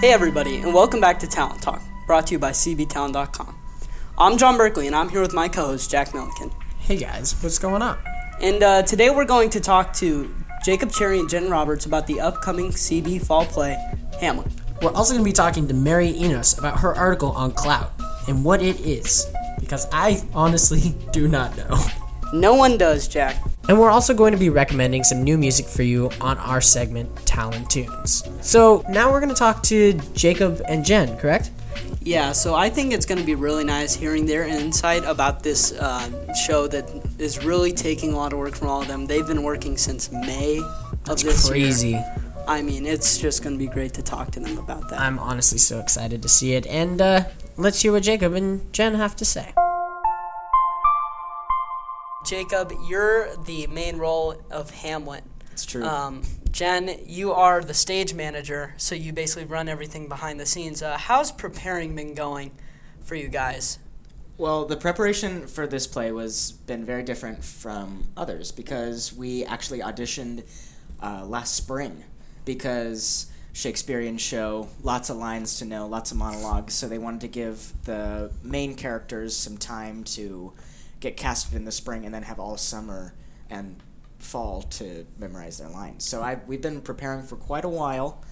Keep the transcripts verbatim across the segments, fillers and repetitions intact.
Hey everybody, and welcome back to Talent Talk, brought to you by C B Talent dot com. I'm John Berkeley, and I'm here with my co-host, Jack Milliken. Hey guys, what's going on? And uh, today we're going to talk to Jacob Cherry and Jen Roberts about the upcoming C B fall play, Hamlet. We're also going to be talking to Mary Enos about her article on clout and what it is, because I honestly do not know. No one does, Jack. And we're also going to be recommending some new music for you on our segment, Talent Tunes. So now we're going to talk to Jacob and Jen, correct? Yeah, so I think it's going to be really nice hearing their insight about this uh, show that is really taking a lot of work from all of them. They've been working since May of That's this crazy. year. crazy. I mean, it's just going to be great to talk to them about that. I'm honestly so excited to see it. And uh, let's hear what Jacob and Jen have to say. Jacob, you're the main role of Hamlet. That's true. Um, Jen, you are the stage manager, so you basically run everything behind the scenes. Uh, how's preparing been going for you guys? Well, the preparation for this play was been very different from others because we actually auditioned uh, last spring because Shakespearean show, lots of lines to know, lots of monologues, so they wanted to give the main characters some time to get casted in the spring and then have all summer and fall to memorize their lines. So I we've been preparing for quite a while,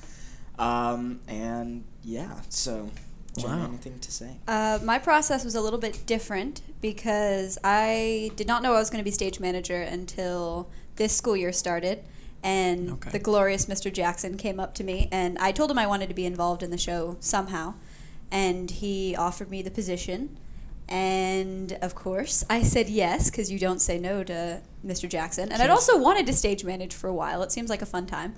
um, and yeah. So, do you have anything to say? Uh, my process was a little bit different because I did not know I was going to be stage manager until this school year started, and okay. the glorious Mister Jackson came up to me and I told him I wanted to be involved in the show somehow, and he offered me the position. And, of course, I said yes, because you don't say no to Mister Jackson. And I'd also wanted to stage manage for a while. It seems like a fun time.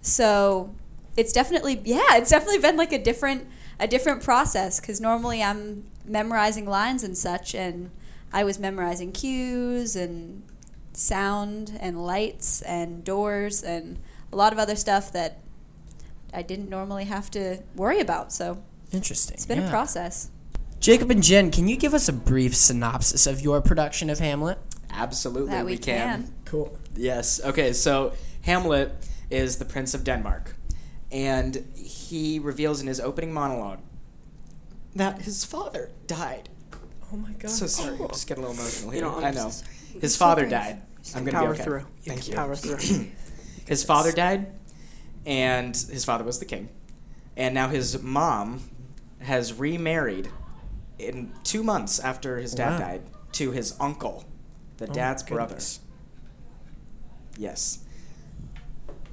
So it's definitely, yeah, it's definitely been like a different a different process, because normally I'm memorizing lines and such, and I was memorizing cues and sound and lights and doors and a lot of other stuff that I didn't normally have to worry about. So interesting. It's been yeah. a process. Jacob and Jen, can you give us a brief synopsis of your production of Hamlet? Absolutely, that we, we can. can. Cool. Yes. Okay, so Hamlet is the Prince of Denmark, and he reveals in his opening monologue that his father died. Oh, my God. So sorry. Oh. I just get a little emotional here. You know, I know. So his father so died. I'm going to power be okay. through. Thank you. you. Power through. His father died, and his father was the king, and now his mom has remarried in two months after his dad wow. died, to his uncle, the oh dad's brother. Yes.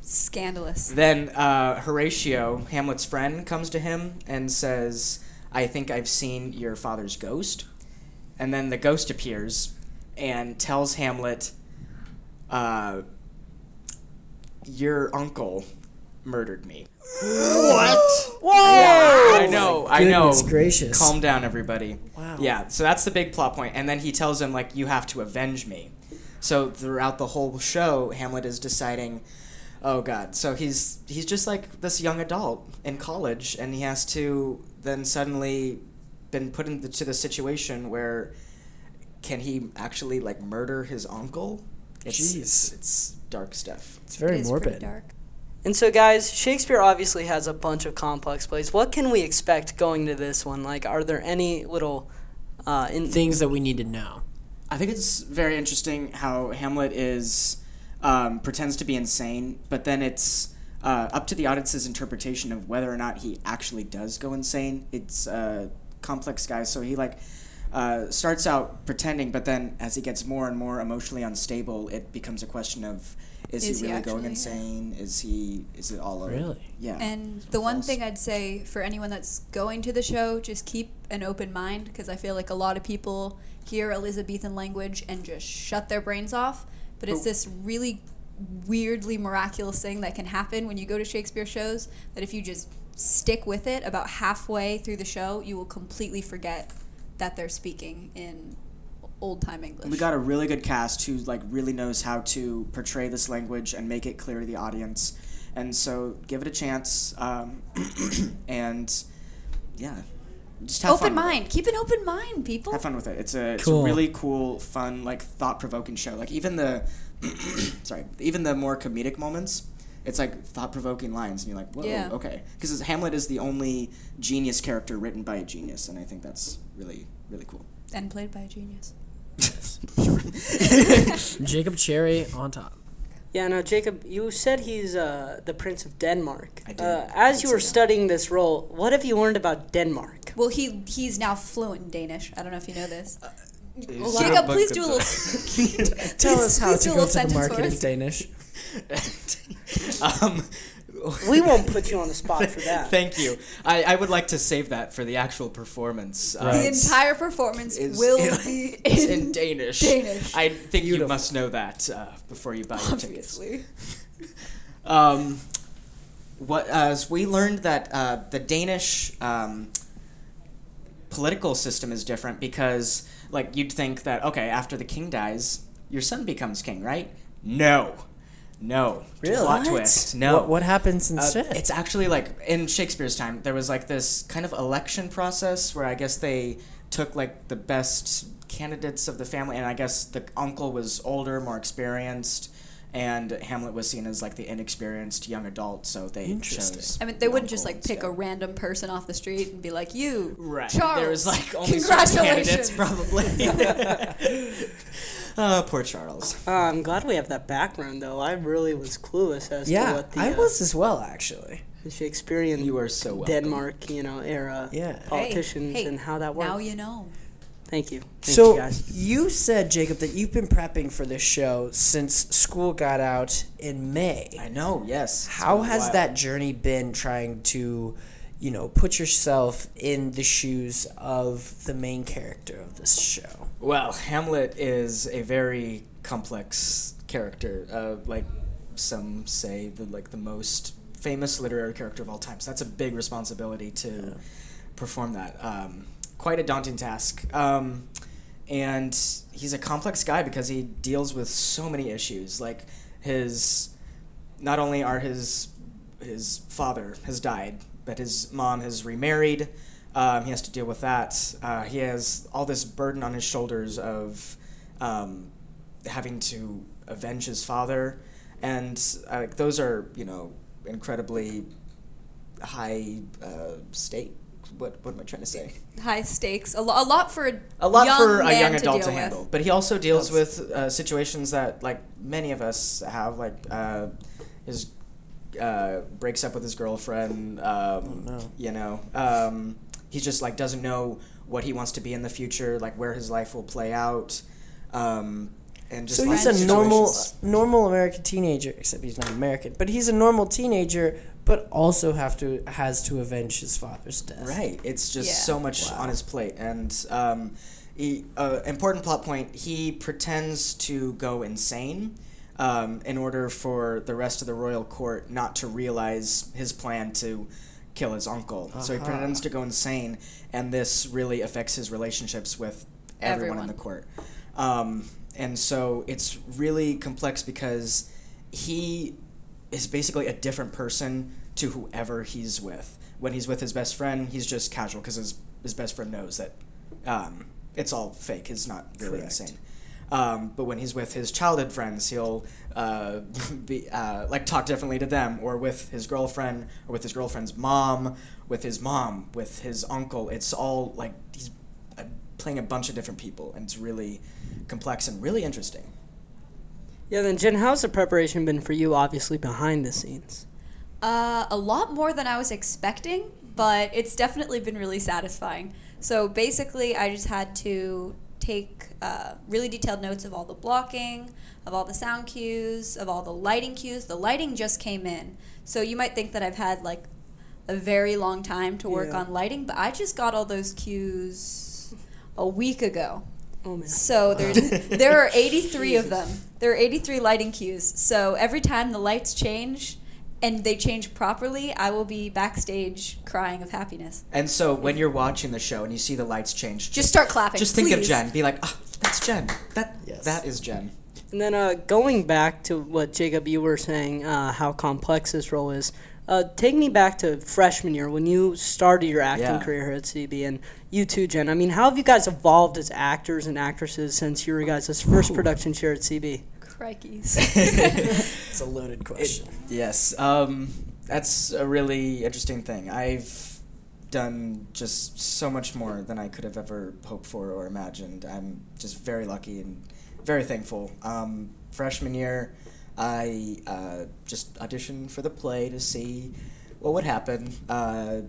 Scandalous. Then uh, Horatio, Hamlet's friend, comes to him and says, I think I've seen your father's ghost. And then the ghost appears and tells Hamlet, uh, your uncle murdered me. What? Whoa! Wow. I know, I know. Goodness gracious. Calm down, everybody. Wow. Yeah, so that's the big plot point. And then he tells him, like, you have to avenge me. So throughout the whole show, Hamlet is deciding, oh, God. So he's he's just like this young adult in college, and he has to then suddenly been put into the situation where can he actually, like, murder his uncle? It's, Jeez. It's, it's dark stuff. It's very it is morbid. Pretty dark. And so, guys, Shakespeare obviously has a bunch of complex plays. What can we expect going to this one? Like, are there any little uh, in- things that we need to know? I think it's very interesting how Hamlet is um, pretends to be insane, but then it's uh, up to the audience's interpretation of whether or not he actually does go insane. It's a uh, complex guy, so he like uh, starts out pretending, but then as he gets more and more emotionally unstable, it becomes a question of. Is, is he really he going insane? Is he? Is it all over? Really? Yeah. And the one thing I'd say for anyone that's going to the show, just keep an open mind, because I feel like a lot of people hear Elizabethan language and just shut their brains off. But it's this really weirdly miraculous thing that can happen when you go to Shakespeare shows, that if you just stick with it about halfway through the show, you will completely forget that they're speaking in old-time English. We got a really good cast who like really knows how to portray this language and make it clear to the audience, and so give it a chance. Um, and yeah, just have open fun mind. With it. Keep an open mind, people. Have fun with it. It's a, cool. it's a really cool, fun, like thought-provoking show. Like even the sorry, even the more comedic moments. it's like thought-provoking lines, and you're like, whoa, yeah. okay. Because Hamlet is the only genius character written by a genius, and I think that's really, really cool. And played by a genius. Jacob Cherry on top. Yeah, no, Jacob, you said he's uh, the Prince of Denmark. I did. Uh, as you were studying this role, what have you learned about Denmark? Well, he he's now fluent in Danish. I don't know if you know this. Uh, Jacob, please do a little... Tell us how to go to the market in Danish. um, we won't put you on the spot for that. Thank you. I, I would like to save that for the actual performance. Right. The entire performance is, will it, be in, in Danish. Danish. I think Beautiful. You must know that uh, before you buy Obviously. Your tickets. um, what uh, so we learned that uh, the Danish um, political system is different because, like, you'd think that okay, after the king dies, your son becomes king, right? No. No. Really? Plot twist. No. What, what happens instead? Uh, it's actually like in Shakespeare's time, there was like this kind of election process where I guess they took like the best candidates of the family, and I guess the uncle was older, more experienced, and Hamlet was seen as like the inexperienced young adult, so they chose. I mean, they the wouldn't just like pick a random person off the street and be like, you, right. Charles, there was like only certain candidates probably. Oh, poor Charles. Uh, I'm glad we have that background, though. I really was clueless as yeah, to what the... Yeah, I uh, was as well, actually. The Shakespearean you are so Denmark, you know, era yeah. politicians hey, hey, and how that works. Now you know. Thank you. Thank so you, guys. You said, Jacob, that you've been prepping for this show since school got out in May. I know, yes. How has that journey been trying to, you know, put yourself in the shoes of the main character of this show? Well, Hamlet is a very complex character. Uh, like some say, the like the most famous literary character of all time. So that's a big responsibility to yeah. perform that. Um, quite a daunting task. Um, and he's a complex guy because he deals with so many issues. Like his, not only are his his father has died, but his mom has remarried. Um, he has to deal with that. Uh, he has all this burden on his shoulders of um, having to avenge his father. And uh, those are, you know, incredibly high uh, stake. What what am I trying to say? High stakes. A, lo- a lot for a, a lot young for a young adult to, to handle. With. But he also deals yes. with uh, situations that, like, many of us have, like uh, his uh, breaks up with his girlfriend. Um, oh, no. You know. Um, He just, like, doesn't know what he wants to be in the future, like, where his life will play out. Um, and just so he's a normal, normal American teenager, except he's not American. But he's a normal teenager, but also have to has to avenge his father's death. Right. It's just yeah. so much wow. on his plate. And um, he, uh, important plot point, he pretends to go insane um, in order for the rest of the royal court not to realize his plan to kill his uncle. Uh-huh. So he pretends to go insane, and this really affects his relationships with everyone, everyone. in the court. Um, and so it's really complex because he is basically a different person to whoever he's with. When he's with his best friend, he's just casual because his, his best friend knows that um, it's all fake. It's not really Correct. Insane. Um, but when he's with his childhood friends, he'll uh, be uh, like talk differently to them, or with his girlfriend, or with his girlfriend's mom, with his mom, with his uncle. It's all like he's playing a bunch of different people, and it's really complex and really interesting. Yeah, then Jen, how's the preparation been for you? Obviously, behind the scenes, uh, a lot more than I was expecting, but it's definitely been really satisfying. So basically, I just had to take uh, really detailed notes of all the blocking, of all the sound cues, of all the lighting cues. The lighting just came in. So you might think that I've had like a very long time to work yeah. on lighting, but I just got all those cues a week ago. Oh, man. So there's, there are eighty-three of them. There are eighty-three lighting cues. So every time the lights change, and they change properly, I will be backstage crying of happiness. And so when you're watching the show and you see the lights change, just, just start clapping. Just think please. Of Jen. Be like, oh, that's Jen. That yes. that is Jen. And then uh, going back to what, Jacob, you were saying, uh, how complex this role is, uh, take me back to freshman year when you started your acting yeah. career here at C B. And you too, Jen. I mean, how have you guys evolved as actors and actresses since you were guys' first Ooh. Production here at C B? Crikeys. It's a loaded question. It, yes. Um, that's a really interesting thing. I've done just so much more than I could have ever hoped for or imagined. I'm just very lucky and very thankful. Um, freshman year, I uh, just auditioned for the play to see what would happen. Uh,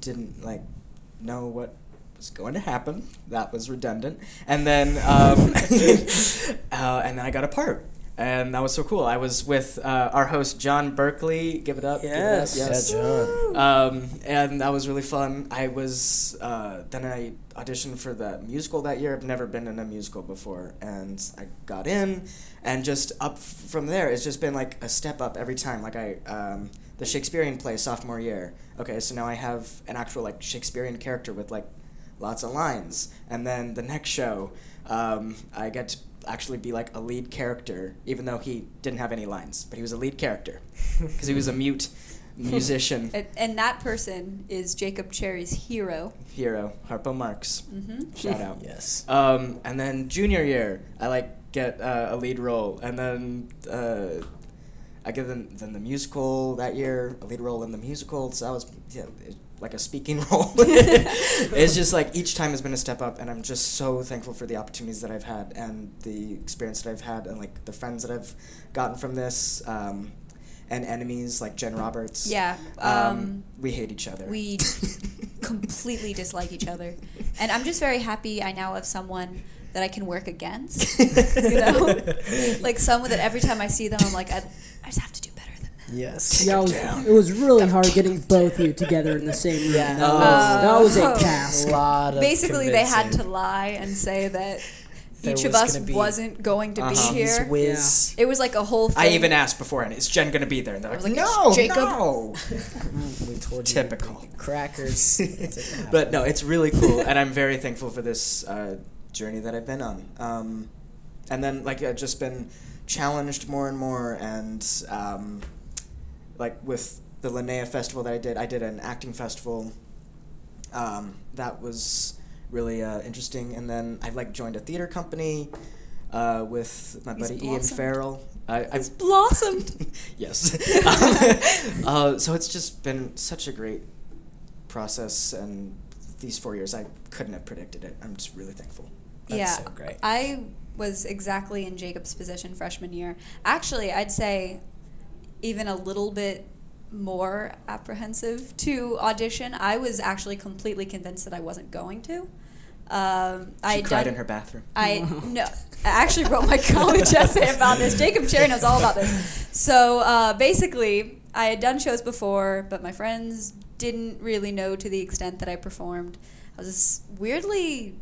didn't like know what was going to happen. That was redundant. And then, um, uh, and then I got a part, and that was so cool. I was with uh, our host John Berkeley. Give it up. Yes, give it up. Yes, yeah, John. Um, and that was really fun. I was uh, then I auditioned for the musical that year. I've never been in a musical before, and I got in, and just up from there, it's just been like a step up every time. Like I. Um, The Shakespearean play sophomore year. Okay, so now I have an actual like Shakespearean character with like lots of lines, and then the next show, um, I get to actually be like a lead character, even though he didn't have any lines, but he was a lead character because he was a mute musician. and, and that person is Jacob Cherry's hero. Hero, Harpo Marx. Mm-hmm. Shout out. Yes. Um, and then junior year, I like get uh, a lead role, and then. Uh, I get them then the musical that year, a lead role in the musical, so I was yeah, it, like a speaking role. It's just like each time has been a step up, and I'm just so thankful for the opportunities that I've had and the experience that I've had and like the friends that I've gotten from this, um, and enemies like Jen Roberts. Yeah. Um, um, we hate each other. We completely dislike each other. And I'm just very happy I now have someone that I can work against, you know? Like someone that every time I see them, I'm like, I, I just have to do better than that. Yes. Yeah, was, it was really hard getting both of you together in the same room. Yeah. That, uh, was, that was a task. A lot of Basically, convincing. They had to lie and say that there each of us be, wasn't going to uh-huh. be here. Whiz. Yeah. It was like a whole thing. I even asked beforehand, is Jen going to be there? And they're like, like, no, Jacob? No. We told you. Typical. Crackers. But no, it's really cool, and I'm very thankful for this uh, journey that I've been on. Um, and then, like, I've just been challenged more and more, and um, like with the Linnea Festival that I did, I did an acting festival. Um, that was really uh, interesting, and then I've like joined a theater company uh, with my He's buddy blossomed. Ian Farrell. I, I've He's blossomed. Yes. uh, so it's just been such a great process, and these four years I couldn't have predicted it. I'm just really thankful. That's yeah, so great. I was exactly in Jacob's position freshman year. Actually, I'd say even a little bit more apprehensive to audition. I was actually completely convinced that I wasn't going to. Um, she I cried done, in her bathroom. I no, I actually wrote my college essay about this. Jacob Cherry knows all about this. So uh, basically, I had done shows before, but my friends didn't really know to the extent that I performed. I was just weirdly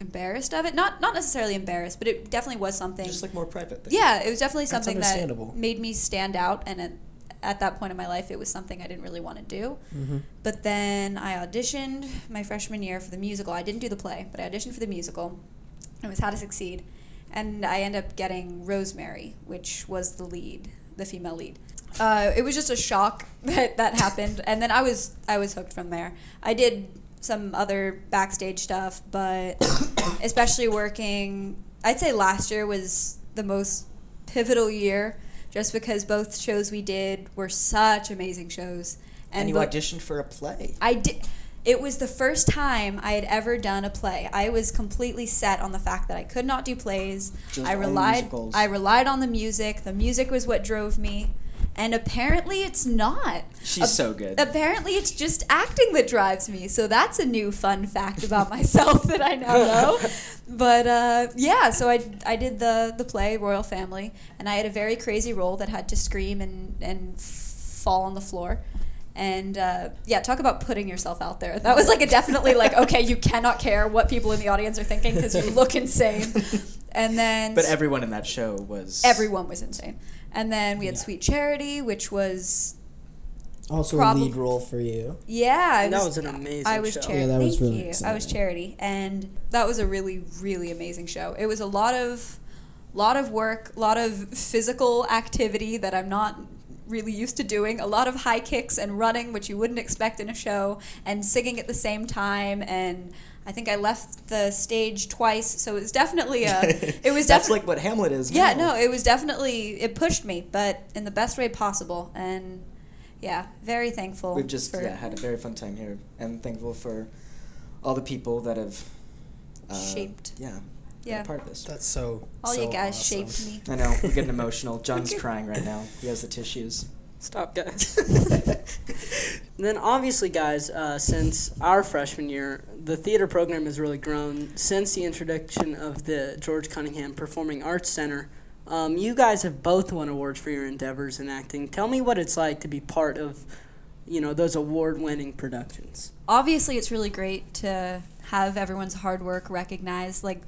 embarrassed of it. Not not necessarily embarrassed, but it definitely was something. Just like more private thing. Yeah, it was definitely something that made me stand out. And at, at that point in my life, it was something I didn't really want to do. Mm-hmm. But then I auditioned my freshman year for the musical. I didn't do the play, but I auditioned for the musical. It was How to Succeed. And I ended up getting Rosemary, which was the lead, the female lead. Uh, it was just a shock that that happened. And then I was I was hooked from there. I did some other backstage stuff, but especially working, I'd say last year was the most pivotal year just because both shows we did were such amazing shows. And, and you bo- auditioned for a play. I did. It was the first time I had ever done a play. I was completely set on the fact that I could not do plays. Just I relied I relied on the music. The music was what drove me. And apparently it's not. She's a- so good. Apparently it's just acting that drives me. So that's a new fun fact about myself that I now know. But uh, yeah, so I, I did the, the play, Royal Family, and I had a very crazy role that had to scream and, and fall on the floor. And uh, yeah, talk about putting yourself out there. That was like a definitely like, okay, you cannot care what people in the audience are thinking because you look insane. And then, but everyone in that show was... Everyone was insane. And then we had yeah. Sweet Charity, which was... Also prob- a lead role for you. Yeah. Was, that was an amazing show. I was show. Charity. Yeah, that was Thank really you. Exciting. I was Charity. And that was a really, really amazing show. It was a lot of, lot of work, a lot of physical activity that I'm not really used to doing. A lot of high kicks and running, which you wouldn't expect in a show, and singing at the same time, and... I I think I left the stage twice, so it was definitely a. It was defi- That's like what Hamlet is. Yeah, now. no, it was definitely it pushed me, but in the best way possible, and yeah, very thankful. We've just for, yeah, had a very fun time here, and thankful for all the people that have uh, shaped. Yeah. Yeah, part of this. That's so. All so you guys awesome. Shaped me. I know. We're getting emotional. John's crying right now. He has the tissues. Stop, guys. And then obviously, guys, uh, since our freshman year, the theater program has really grown since the introduction of the George Cunningham Performing Arts Center. Um, you guys have both won awards for your endeavors in acting. Tell me what it's like to be part of, you know, those award-winning productions. Obviously, it's really great to have everyone's hard work recognized. Like,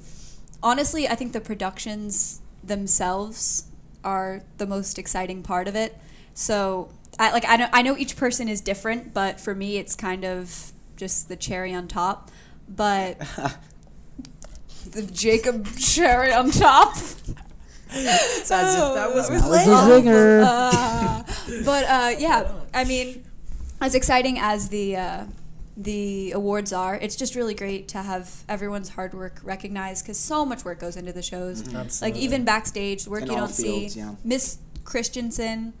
honestly, I think the productions themselves are the most exciting part of it. So, I like I know I know each person is different, but for me, it's kind of just the cherry on top. But the Jacob Cherry on top. It's as oh, if that was, that was late. Zinger. Uh, but uh, yeah, I mean, as exciting as the uh, the awards are, it's just really great to have everyone's hard work recognized because so much work goes into the shows. Mm-hmm. Like even backstage, the work in you don't fields, see. Yeah. Miss Christensen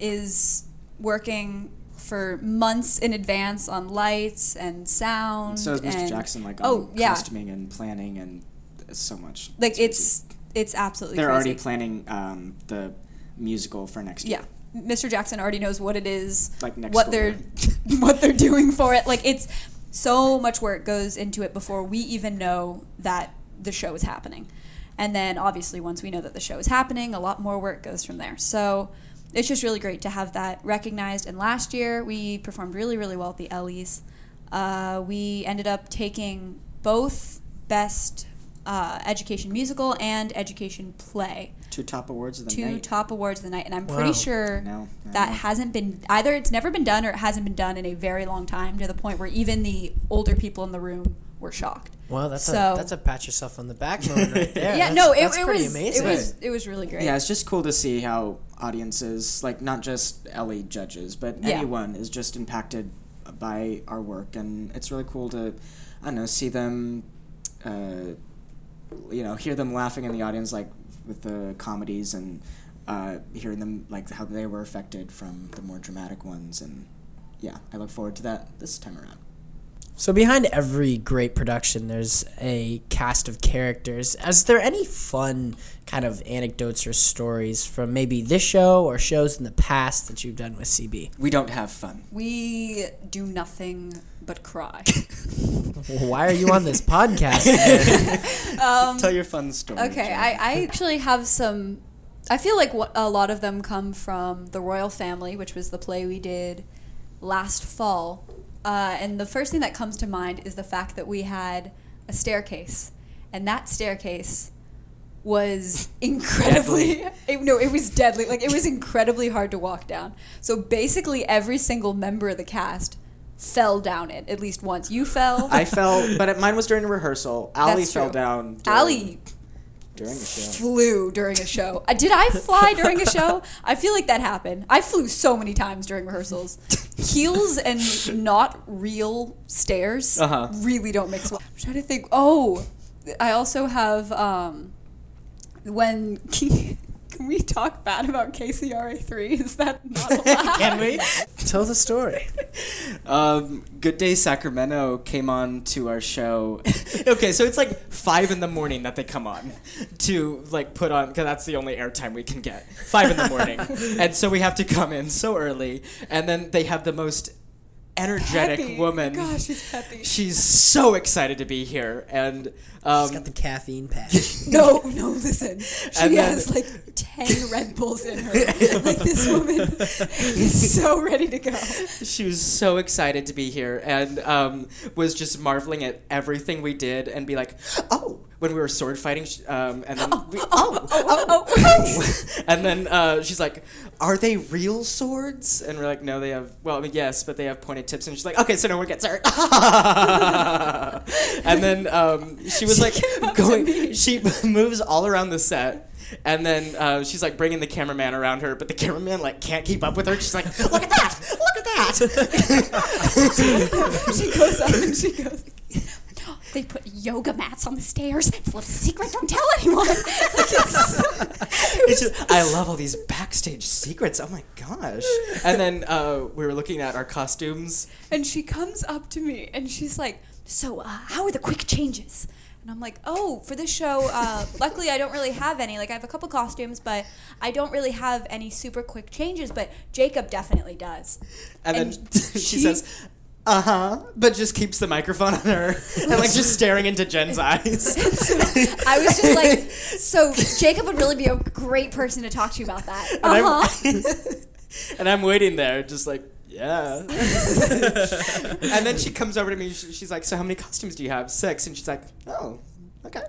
is working for months in advance on lights and sound. And so is Mister And, Jackson, like oh, on yeah. costuming and planning and so much. Like it's it's, it's absolutely They're crazy. Already planning um, the musical for next year. Yeah. Mister Jackson already knows what it is, like next what they're what they're doing for it. Like it's so much work goes into it before we even know that the show is happening. And then obviously once we know that the show is happening, a lot more work goes from there. So it's just really great to have that recognized. And last year, we performed really, really well at the Ellie's. Uh, we ended up taking both Best uh, Education Musical and Education Play. Two top awards of the Two night. Two top awards of the night. And I'm wow. pretty sure I know. I that know. hasn't been, either it's never been done or it hasn't been done in a very long time, to the point where even the older people in the room were shocked. Well, that's so, a that's a pat yourself on the back moment right there. Yeah, that's, no, it, that's it was amazing. It was it was really great. Yeah, it's just cool to see how audiences, like not just Ellie judges, but yeah. anyone is just impacted by our work, and it's really cool to, I don't know, see them, uh, you know, hear them laughing in the audience, like with the comedies, and uh, hearing them like how they were affected from the more dramatic ones, and yeah, I look forward to that this time around. So behind every great production, there's a cast of characters. Is there any fun kind of anecdotes or stories from maybe this show or shows in the past that you've done with C B? We don't have fun. We do nothing but cry. Why are you on this podcast? um, Tell your fun story. Okay, I, I actually have some. I feel like a lot of them come from the Royal Family, which was the play we did last fall. Uh, and the first thing that comes to mind is the fact that we had a staircase, and that staircase was incredibly it, no it was deadly like it was incredibly hard to walk down. So basically every single member of the cast fell down it at least once. You fell. I fell, but it, mine was during a rehearsal. Allie fell true. down during, Allie during a show flew during a show. Uh, did I fly during a show? I feel like that happened. I flew so many times during rehearsals. Heels and not real stairs uh-huh. really don't mix well. I'm trying to think. Oh, I also have um, when can we talk bad about K C R A three? Is that not allowed? Can we tell the story? Um, Good Day Sacramento came on to our show. Okay, so it's like five in the morning that they come on to like put on, because that's the only airtime we can get. Five in the morning, and so we have to come in so early, and then they have the most energetic peppy. woman. Gosh, she's peppy. She's so excited to be here, and um, she's got the caffeine patch. no, no, listen, she and has then, like ten Red Bulls in her. Like this woman is so ready to go. She was so excited to be here, and um, was just marveling at everything we did, and be like, oh. When we were sword fighting, um, and then we, oh, oh, oh, oh, oh. and then uh, she's like, "Are they real swords?" And we're like, "No, they have. Well, I mean, yes, but they have pointed tips." And she's like, "Okay, so no one gets hurt." And then um, she was like, she going. She moves all around the set. And then uh, she's like bringing the cameraman around her, but the cameraman like can't keep up with her. She's like, "Look at that! Look at that!" She goes up and she goes. They put yoga mats on the stairs. It's a little secret. Don't tell anyone. It's just, I love all these backstage secrets. Oh, my gosh. And then uh, we were looking at our costumes. And she comes up to me, and she's like, so uh, how are the quick changes? And I'm like, oh, for this show, uh, luckily I don't really have any. Like, I have a couple costumes, but I don't really have any super quick changes. But Jacob definitely does. And, and then she, she says... Uh-huh, but just keeps the microphone on her and, like, just staring into Jen's eyes. So I was just like, so Jacob would really be a great person to talk to you about that. Uh-huh. And I'm, and I'm waiting there, just like, yeah. And then she comes over to me, she's like, so how many costumes do you have? Six. And she's like, oh, okay.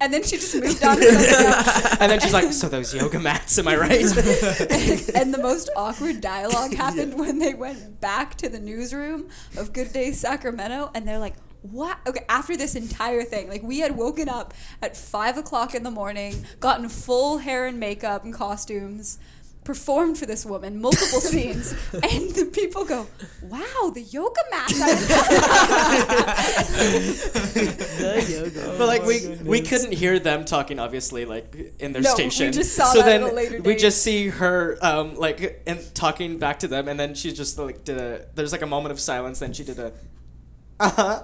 And then she just moved on. And then she's like, so those yoga mats, am I right? and, and the most awkward dialogue happened yeah. when they went back to the newsroom of Good Day Sacramento, and they're like, what? Okay, after this entire thing, like, we had woken up at five o'clock in the morning, gotten full hair and makeup and costumes, performed for this woman, multiple scenes, and the people go, wow, the yoga mats. The yoga. But, like, oh, we goodness. we couldn't hear them talking, obviously, like, in their no, station. We just saw so that then at a later date. We just see her, um, like, and talking back to them, and then she just, like, did a, there's, like, a moment of silence, then she did a, uh-huh.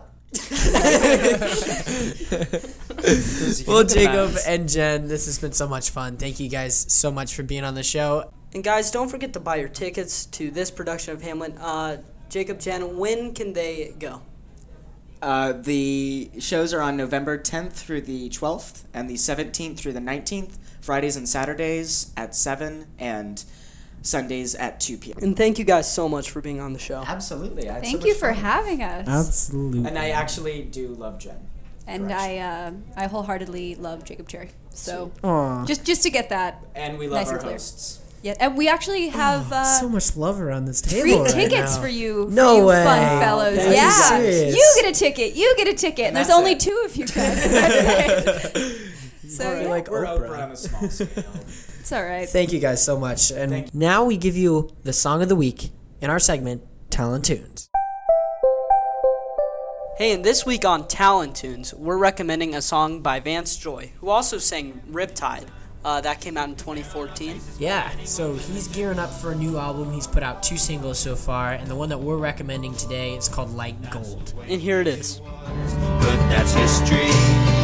Well, Jacob and Jen, this has been so much fun. Thank you guys so much for being on the show. And guys, don't forget to buy your tickets to this production of Hamlet. uh, Jacob, Jen, when can they go? Uh, the shows are on November tenth through the twelfth and the seventeenth through the nineteenth, Fridays and Saturdays at seven and Sundays at two p.m. And thank you guys so much for being on the show. Absolutely. I thank so you for fun. having us. Absolutely. And I actually do love Jen. And direction. I uh, I wholeheartedly love Jacob Cherry. So Aww. just just to get that. And we love nice our hosts. Yeah, and we actually have oh, uh, so much love around this table. Free right tickets now. for you, for no you way. fun fellows. That yeah, you get a ticket. You get a ticket. And there's it. only two of you guys. That's it. So yeah. like we're Oprah. Oprah on a small scale. It's all right. Thank you guys so much. And now we give you the song of the week in our segment, Talent Tunes. Hey, and this week on Talent Tunes, we're recommending a song by Vance Joy, who also sang Riptide. Uh, that came out in twenty fourteen. Yeah, so he's gearing up for a new album. He's put out two singles so far, and the one that we're recommending today is called Light Gold. And here it is. But that's history.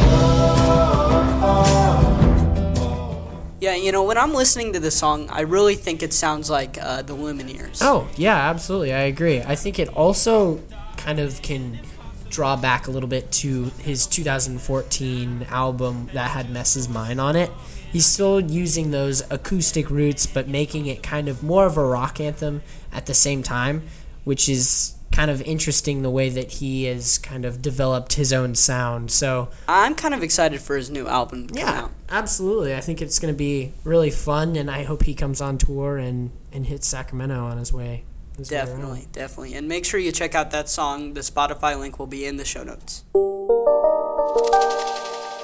Oh, oh. Yeah, you know, when I'm listening to this song, I really think it sounds like uh, the Lumineers. Oh, yeah, absolutely. I agree. I think it also kind of can draw back a little bit to his two thousand fourteen album that had Mess's Mine on it. He's still using those acoustic roots, but making it kind of more of a rock anthem at the same time, which is kind of interesting the way that he has kind of developed his own sound. So I'm kind of excited for his new album to yeah, come out. Absolutely. I think it's going to be really fun, and I hope he comes on tour and, and hits Sacramento on his way. His definitely, way definitely. And make sure you check out that song. The Spotify link will be in the show notes.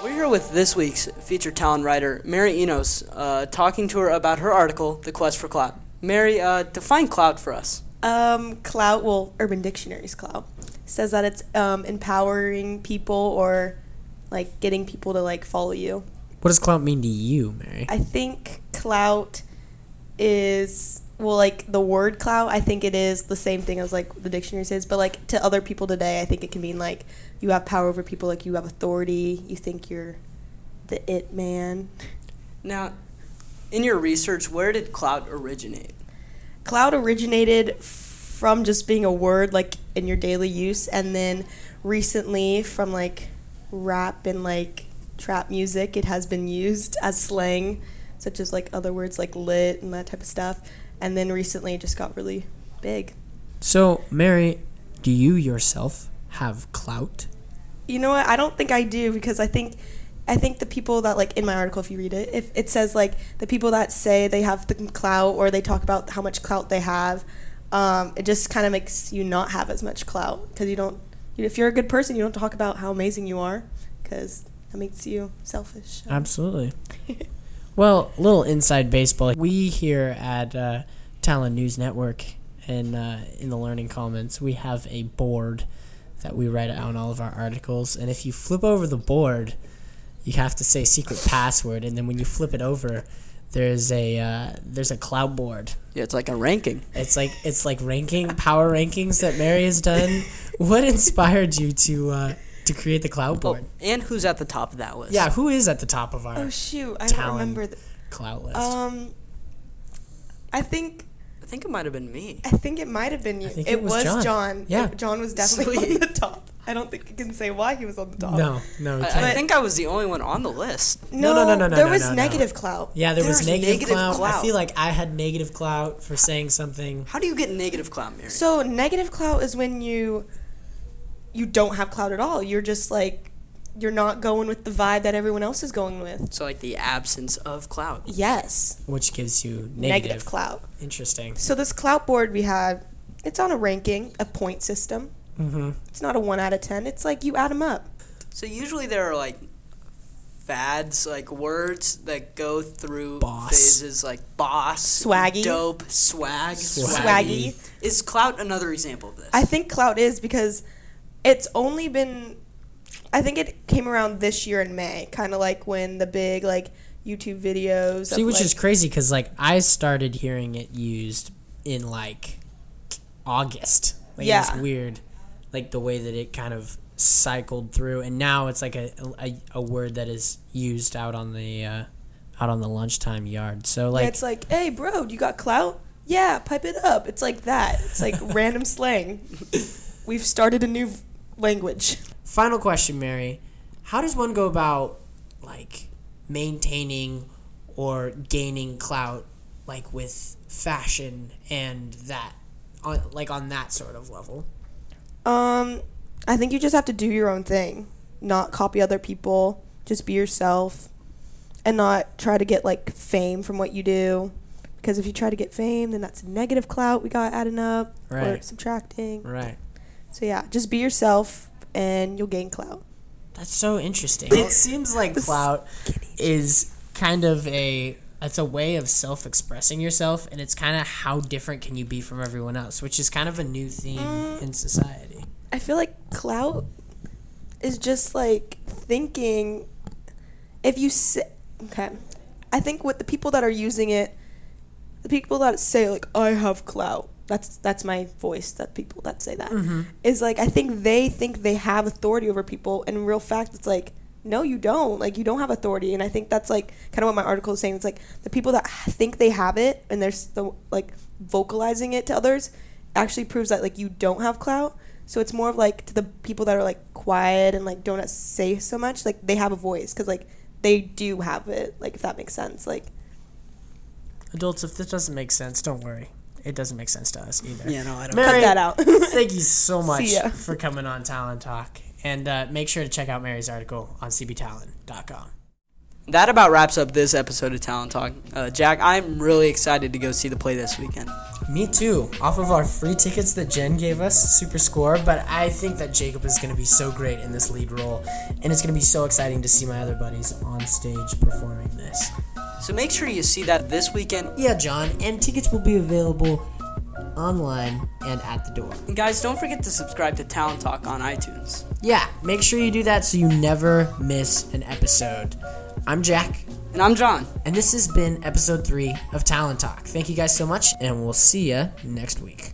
We're here with this week's featured talent writer, Mary Enos, uh, talking to her about her article, The Quest for Clout. Mary, uh, define clout for us. Um, clout, well, Urban Dictionary's clout says that it's um, empowering people or, like, getting people to, like, follow you. What does clout mean to you, Mary? I think clout is, well, like, the word clout, I think it is the same thing as, like, the dictionary says, but, like, to other people today, I think it can mean, like, you have power over people, like, you have authority, you think you're the it man. Now, in your research, where did clout originate? Clout originated from just being a word, like, in your daily use, and then recently from, like, rap and, like, trap music, it has been used as slang, such as, like, other words like lit and that type of stuff, and then recently it just got really big. So, Mary, do you yourself have clout? You know what? I don't think I do, because I think... I think the people that, like, in my article, if you read it, if it says, like, the people that say they have the clout or they talk about how much clout they have, um, it just kind of makes you not have as much clout, because you don't, if you're a good person, you don't talk about how amazing you are, because that makes you selfish. Absolutely. Well, a little inside baseball. We here at uh, Talon News Network and uh, in the Learning Commons, we have a board that we write out in all of our articles. And if you flip over the board, you have to say secret password, and then when you flip it over, there's a uh, there's a cloud board. Yeah, it's like a ranking. It's like it's like ranking power rankings that Mary has done. What inspired you to uh, to create the cloud board? Oh, and who's at the top of that list? Yeah, who is at the top of our? Oh shoot, I don't remember the cloud list. Um, I think. I think it might have been me. I think it might have been you. I think it, it was, was John. John. Yeah. It, John was definitely Sweet. on the top. I don't think you can say why he was on the top. No, no. You can't. I, I think I was the only one on the list. No, no, no, no. no there no, was no, negative no. clout. Yeah, there, there was, was negative, negative clout. clout. I feel like I had negative clout for saying something. How do you get negative clout, Mary? So negative clout is when you you don't have clout at all. You're just like, you're not going with the vibe that everyone else is going with. So like the absence of clout. Yes. Which gives you negative, negative clout. Interesting. So this clout board we had, it's on a ranking, a point system. Mm-hmm. It's not a one out of ten. It's like you add them up. So usually there are like fads, like words that go through boss. phases, like boss, swaggy, dope, swag, swaggy. swaggy. Is clout another example of this? I think clout is, because it's only been, I think it came around this year in May, kind of like when the big like YouTube videos. See, of, which like, is crazy because like I started hearing it used in like August. Like, yeah. It's weird. Like the way that it kind of cycled through, and now it's like a a, a word that is used out on the uh, out on the lunchtime yard. So like, yeah, it's like, hey, bro, you got clout? Yeah, pipe it up. It's like that. It's like random slang. We've started a new v- language. Final question, Mary. How does one go about like maintaining or gaining clout, like with fashion and that, on, like on that sort of level? Um, I think you just have to do your own thing, not copy other people, just be yourself, and not try to get like fame from what you do, because if you try to get fame, then that's negative clout we got adding up right. or subtracting. Right. So yeah, just be yourself and you'll gain clout. That's so interesting. It seems like clout is kind of a it's a way of self-expressing yourself, and it's kind of how different can you be from everyone else, which is kind of a new theme mm, in society. I feel like clout is just like thinking if you say, okay, I think what the people that are using it, the people that say like, I have clout, that's that's my voice, that people that say that, mm-hmm. is like, I think they think they have authority over people, and in real fact, it's like, no, you don't. Like, you don't have authority. And I think that's, like, kind of what my article is saying. It's, like, the people that think they have it and they're, so, like, vocalizing it to others actually proves that, like, you don't have clout. So it's more of, like, to the people that are, like, quiet and, like, don't say so much, like, they have a voice because, like, they do have it, like, if that makes sense. Like, adults, if this doesn't make sense, don't worry. It doesn't make sense to us either. Yeah, no, I don't. Mary, cut that out. Thank you so much for coming on Talent Talk. And uh, make sure to check out Mary's article on C B Talent dot com. That about wraps up this episode of Talent Talk. Uh, Jack, I'm really excited to go see the play this weekend. Me too. Off of our free tickets that Jen gave us, Super Score. But I think that Jacob is going to be so great in this lead role. And it's going to be so exciting to see my other buddies on stage performing this. So make sure you see that this weekend. Yeah, John. And tickets will be available online and at the door. And guys, don't forget to subscribe to Talent Talk on iTunes. Yeah, make sure you do that so you never miss an episode. I'm Jack. And I'm John. And this has been episode three of Talent Talk. Thank you guys so much, and we'll see you next week.